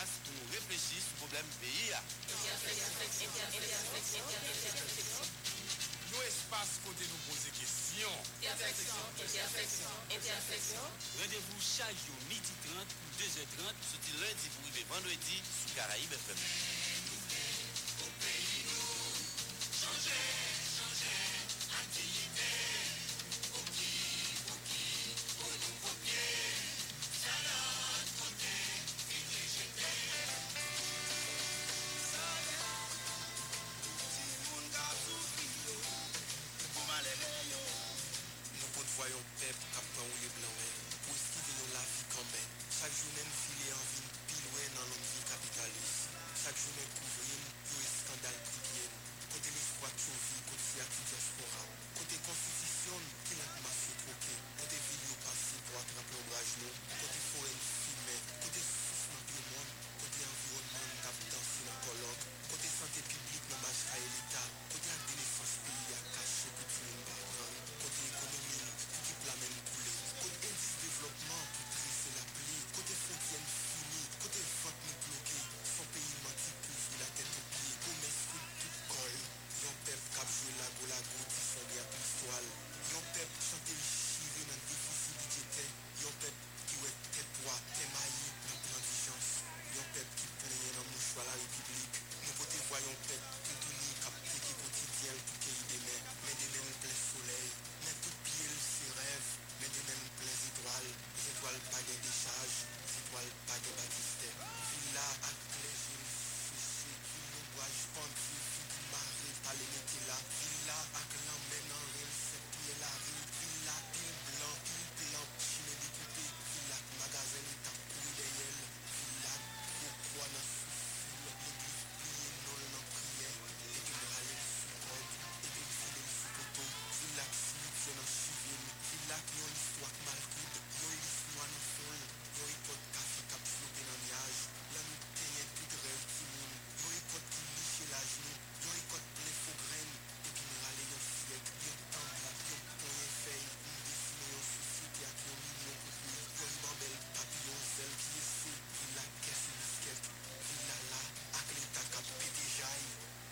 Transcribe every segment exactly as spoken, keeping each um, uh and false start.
place pour nous réfléchir sur le problème du pays. Nous espace côté nous poser question. Rendez-vous chaque jour midi trente ou deux heures trente, sorti lundi pour arriver vendredi sur Caraïbe F M. Au pays nous, changer, changer, activité. Pour qui, pour qui, pour nous copier. Ça notre côté, vite jeter. Ça y est, si le monde a souffert. Nous côtoyons peuple après où les blancs, où est-ce qu'ils nous la vie quand même. Chaque journée, nous filons en ville, pile dans notre vie capitaliste. Chaque journée, nous couvrons, nous scandales qui viennent. Côté l'espoir qui vit, côté activité diaspora, côté constitution, qui l'a massé croqué. Côté vidéo passée pour attraper l'ombrage, nous. Côté foraine filmée, côté soufflement du monde, côté environnement, nous captons sur la colloque. Côté santé publique, nous marchons à l'État. Côté adolescence, pays à cacher, que tout le monde va prendre. Côté économie, qui la même coulée. Côté indice développement, pour trisser la pluie. Côté frontière finie, côté vente nous bloquée. Son pays menti plus de la tête aux pieds. Commerce coûte tout colle. Yon pep cap jouer la go la go, qui sont des pistoles. Yon pep chanter le chiré dans le déficit budgétaire. Yon pep qui ouais tes poids, tes mailles dans plein de chance. Yon pep qui plaignent dans nos choix la République. Nous côté voyons pep qui tourne cap qui quotidien pour qu'il demain. Mais demain nous plein soleil, mais tout pile ses rêves. Mais demain nous plein étoiles, les étoiles pas des décharges, les étoiles pas des baptistères. Villa à clé, j'ai fiché qui l'ombrage pendu, qui marée par les métiers là. Villa à clan maintenant, elle s'est pliée la rue. Villa pile blanc, pile blanc, chimé découpé. Villa magasin est à courir derrière elle. Villa pourquoi dans le l'église pliée non l'en prière. Et de nous aller sous code, et de nous filer sous poteau. Villa qui s'imite dans chivine. Villa qui ont l'histoire mal coûte, qui ont l'histoire dans folle. Qui ont écoute café cap flopé dans l'âge. Là nous teignons tout rêve du monde. Qui ont écoute qui niche la genou. Qui ont écoute plein faux graines. Et de nous aller dans siècle, qui ont tant de la pion pour les feuilles. Nous dessinons une société à qui ont millions de couilles. Qui ont une bambelle papillon, celle qui est sous. Villa caisse et bisquette. Villa là, avec l'état cap pété jaille.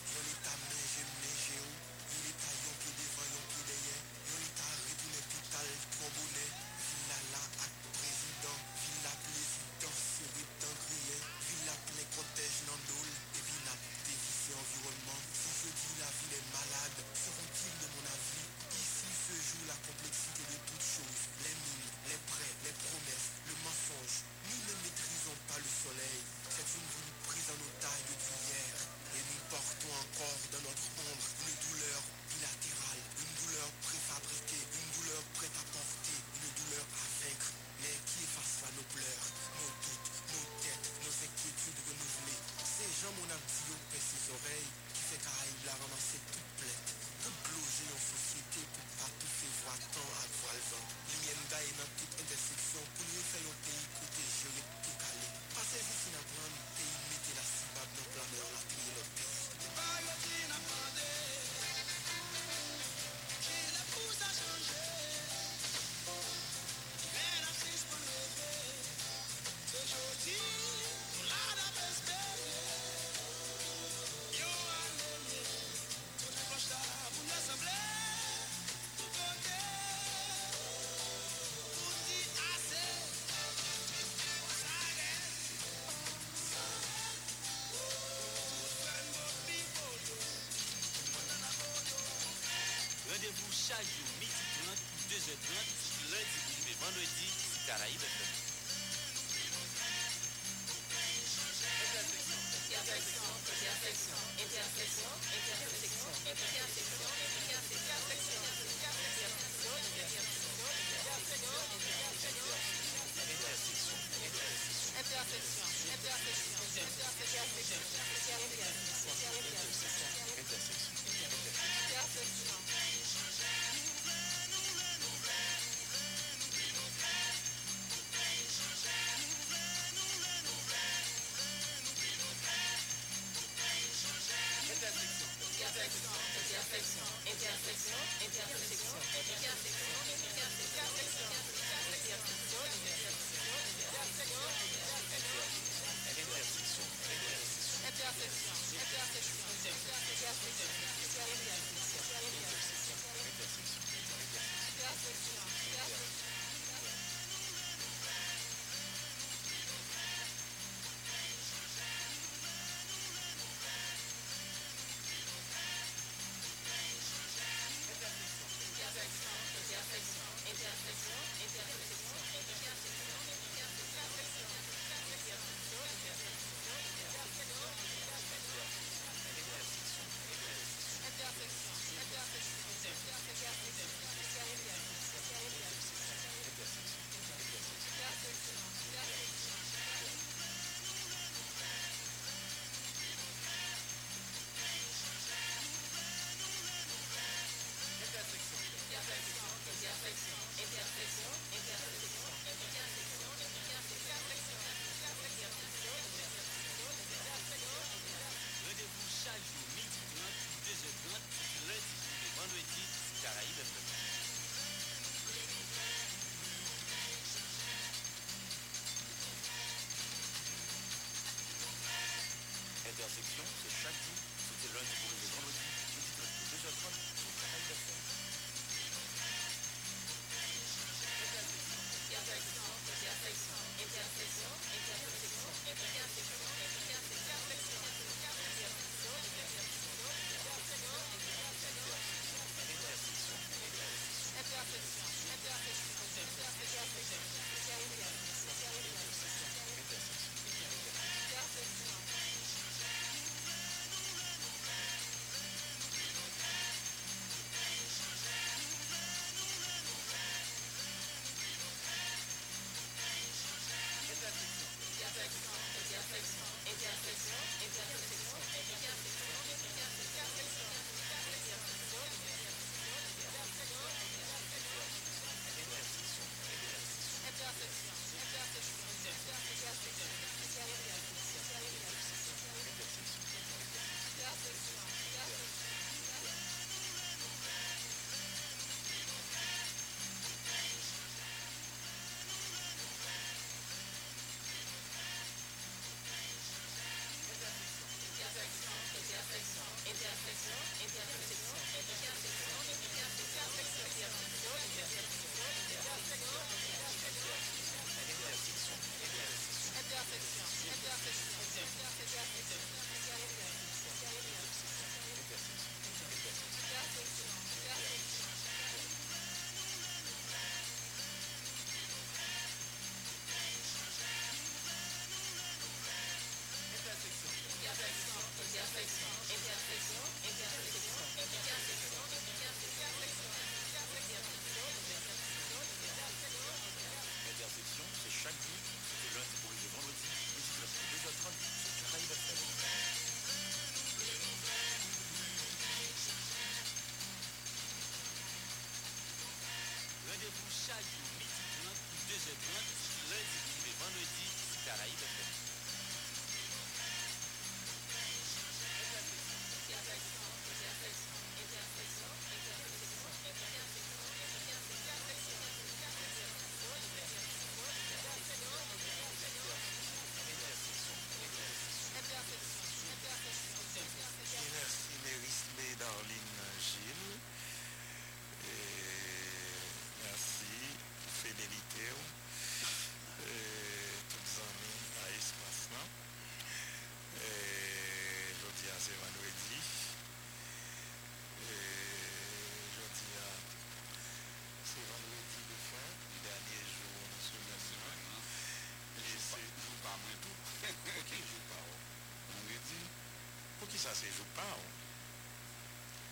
Yon l'état mèche mèche ou. Yon l'état yon pied devant yon pied derrière. Yon l'état retourné total trombonnet. Villa là, avec président. Villa président, souris d'un gruyère. Villa plein cortège nan doule. Et villa dévissé environnement. Si je dis la ville est malade, seront-ils de mon avis? Ici se joue la complexité de toutes choses. Les mines, les prêts, les promesses, le mensonge. Nous ne maîtrisons pas le soleil. C'est une ville prise en otage depuis hier. Et nous portons encore dans notre ombre une douleur bilatérale, une douleur préfabriquée, une douleur prête à porter, une douleur à vaincre. Mais qui efface à nos pleurs, nos doutes, nos têtes, nos inquiétudes renouvelées. Ces gens mon abdi ont percé ses oreilles, qui fait Caraïbe la ramasser toute plainte. Toute logée en société pour pas tout faire voir tant à voir le vent. L'Imienda est dans toute intersection pour nous faire un pays protégé et tout calé. Passez ici dans le pays, mettez la cibab dans la mer, la pire le pays. C'est pas le qui n'a pas de. Qui le pousse à changer. Mais la crise pour lever. C'est aujourd'hui, on l'a la perspective. Yo, allez, tout le proche là, vous nous assemblez. Rendez-vous chaque jour, midi trente ou deux heures trente, lundi et vendredi, Caraïbe F M. Intersection, intersection, intersection, intersection, intersection, Intersection, intersection, intersection, intersection, intersection, Cybersection, c'est chaque jour, c'était l'un des mots de grand lobby, c'est notre deuxième fois sur Caraïbe F M. Intersection, intersection, intersection, intersection, intersection, intersection, intersection, intersection, Ça c'est jour pas.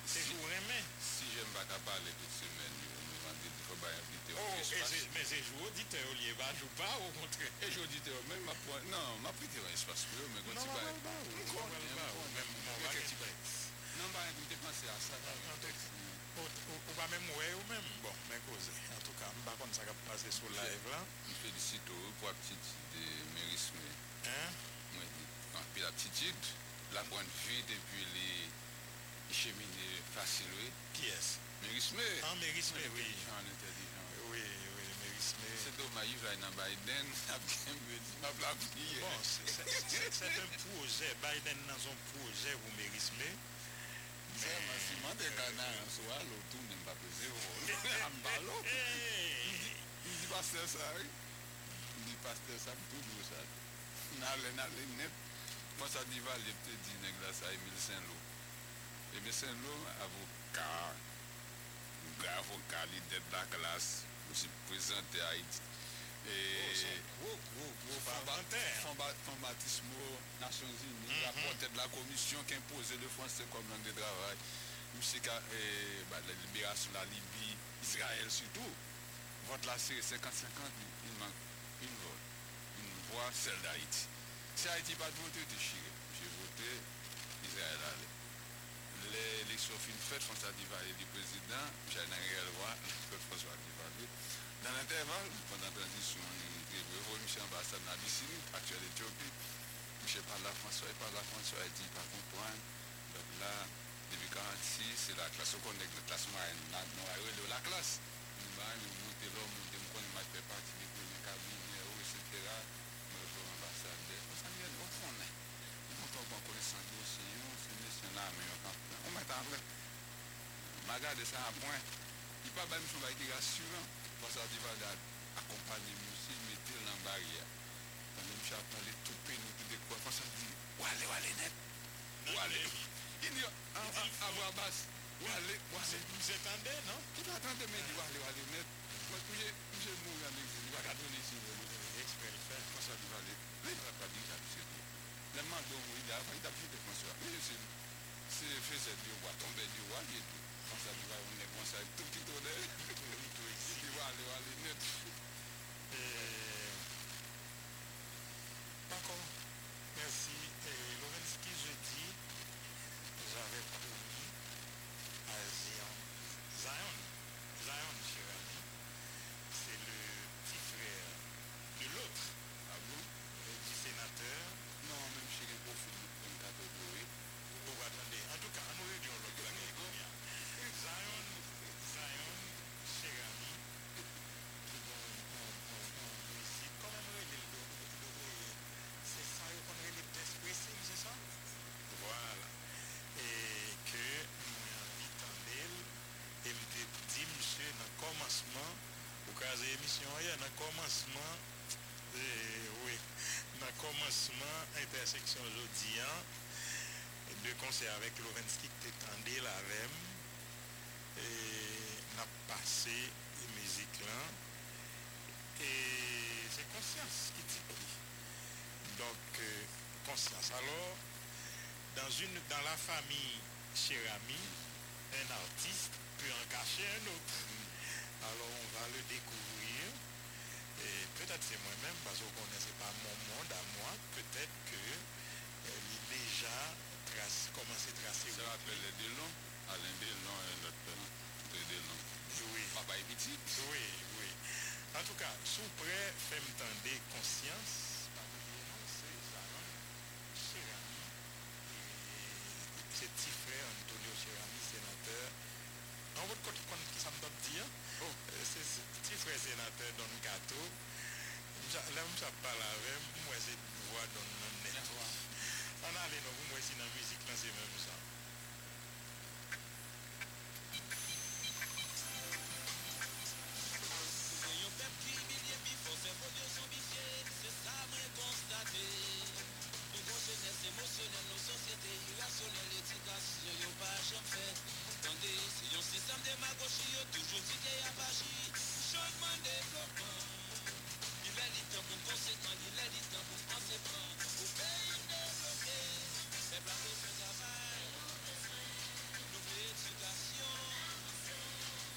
C'est jour aimé. Si j'aime pas parler toute semaine, on m'a dit qu'on va inviter au mais c'est jour auditeur, il n'y a pas jour pas au contraire. Et jour auditeur même après non, m'a pris un espace pour mais quand tu vas même non pas invité penser à ça. On va même ouais ou même bon, mais cause en tout cas, on va comme ça va passer sur live là. Je félicite pour la petite de Mérisme. Hein moi puis la petite la bonne vie depuis les cheminées faciles, oui. Qui est-ce? Mérisme. Ah, Mérisme, oui. Oui, oui, Mérisme. C'est dommage, il va y avoir Biden, bon, c'est un projet, Biden dans son projet où Mérisme. C'est un ciment de canard, en soi, l'autre n'est pas pesé. Il dit pasteur ça, oui. Il dit pasteur ça, toujours ça. N'allez, n'allez, net. François Duvalier te dit nègre ça Emile Saint-Loup. Emile Saint-Loup avocat, avocat leader de la classe, aussi présenté à Haïti. Et gros gros gros son baptisme aux Nations Unies, rapporteur de la commission qui imposait le français comme langue de travail. Monsieur la libération de la Libye, Israël surtout. Vote la série cinquante cinquante, il manque une vote, une voix celle d'Haïti. Si Haïti n'a pas voté, déchiré. J'ai voté, Israël allait. L'élection fin faite, François Duvalier du président, Jean Ariel Roy, François Duvalier. Dans l'intervalle, pendant la transition, il y a eu M. l'ambassade en Abyssinie, actuel Éthiopie. M. parle à François, il parle à François, il dit, pas comprendre. Donc là, depuis mille neuf cent quarante-six, c'est la classe, on connaît la classe moyenne, la classe de la classe. Il m'a monté l'homme, il m'a dit, il m'a fait partie des premiers cabinets, et cetera. Ambassadeur, ça vient de comprendre. Nous avons encore connaissance garder ça à point. Il n'y a pas de choses qui sont rassurantes. Parce que tu vas accompagner les musiques, mettre en barrière. Quand même, je parle de tout pénis, tout de quoi. Parce que tu dis, où aller, où aller net. Où aller. Il dit, à voix basse, où aller, où aller. Vous attendez, non? Vous attendez, mais il dit, où aller, où aller net. Moi, je suis mort à l'exil. Je vais garder ici. François Duvalier. Il n'a pas dit ça, c'est tout. Le mandat, il a fait des François. C'est faisait du roi, tombait du roi, il est tout. François Duvalier, on est conseil tout petit honneur. Il va aller, aller net. D'accord. Merci. Laurence, ce que je dis, j'avais promis à Zion. Zion, Zion, cher ami, c'est le petit frère de l'autre. Ah bon? Du sénateur. Non, même chez les profils, on t'a donné. Vous attendez. En tout cas, nous réunions le gouvernement. Zion, Zion, cher ami, qui vont ici. Comment on relève le gouvernement? C'est ça, on relève d'expression, c'est ça? Voilà. Et que nous invitons d'elle, et me dit, monsieur, dans le commencement, au cas de l'émission, il y a un commencement. Oui, dans le commencement, intersection aujourd'hui, de concert avec Laurence qui t'étendait la R E M, et on a passé la musique là, et c'est conscience qui dit. Donc, euh, conscience. Alors, dans, une, dans la famille, cher ami, un artiste peut en cacher un autre. Alors, on va le découvrir. Peut-être c'est moi-même, parce qu'on ne connaissait pas mon monde à moi. Peut-être que euh, il est déjà trace, commencé à tracer. Ça rappelle les Delon, Alain Delon et l'autre Delon. Oui. Papa et petit. Oui, oui. En tout cas, sous près, fais-moi tendre conscience. C'est Zanon, Chérami. Et c'est petit frère Antonio Chérami, sénateur. En votre côté, ça me donne dire, c'est petit frère sénateur Don Gato. Là, je parle avec moi, c'est voix dans le nez. On a les noms, moi, c'est dans la musique, là, c'est même ça. C'est un peuple qui millier, il faut s'évoluer son bifier, c'est ça, moi, constaté. Nous, nos jeunesses émotionnelles, nos sociétés irrationnelles, efficaces, je n'ai pas jamais fait. Attendez, si on s'y sème démagogie, on toujours dit qu'il y a pas chi, changement développement. Il est du temps pour conséquent, il est du temps pour conséquent. Pour payer débloqué, c'est plein de ce travail. Nouvelle éducation,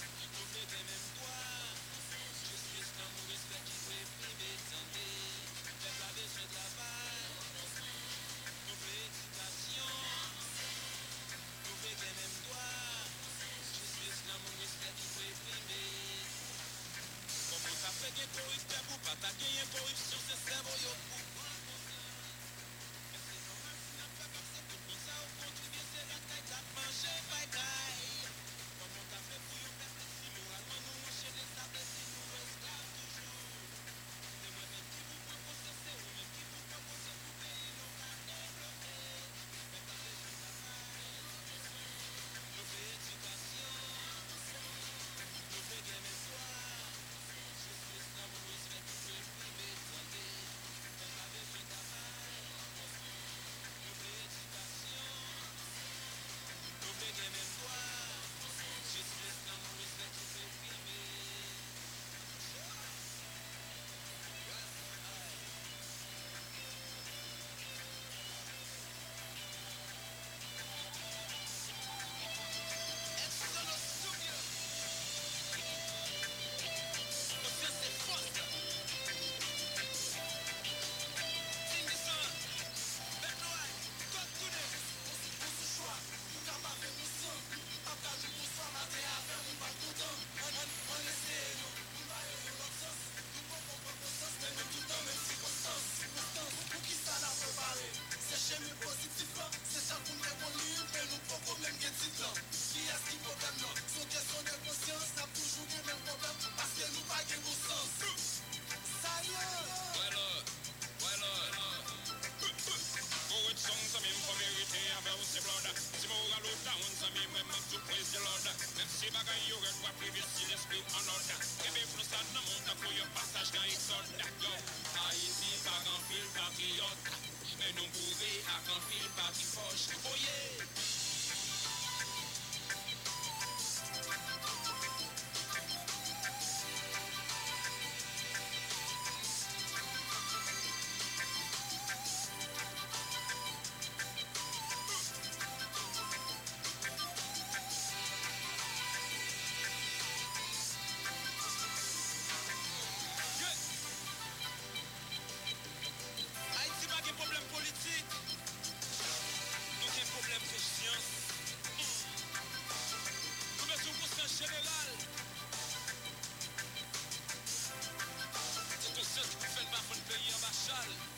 nouvelle des mêmes droits. Justice dans mon respect qui peut priver santé. C'est plein de ce travail. Nouvelle éducation, nouvelle des mêmes droits. Justice dans mon respect qui peut priver. Comment ça fait que corrupteur pour pas attaquer une corruption, c'est cerveau yo pour prendre conscience. Mais c'est normal si n'a pas comme c'est tout pour ça ou contribuer, c'est la caille qui a mangé, bye bye. Comment ça fait pour yon peuple si moralement nous mangez des sables si nous esclaves toujours. C'est moi-même qui vous prend conscience, c'est vous-même qui vous prend conscience pour payer nos cas développés. Mais pas les gens à faire, nouvelle éducation, nouvelle game et soir. Même si non bourré à camper parti poche. Oh yeah. Général, c'est conscient qu'il faut faire le bafon de pays en marchal.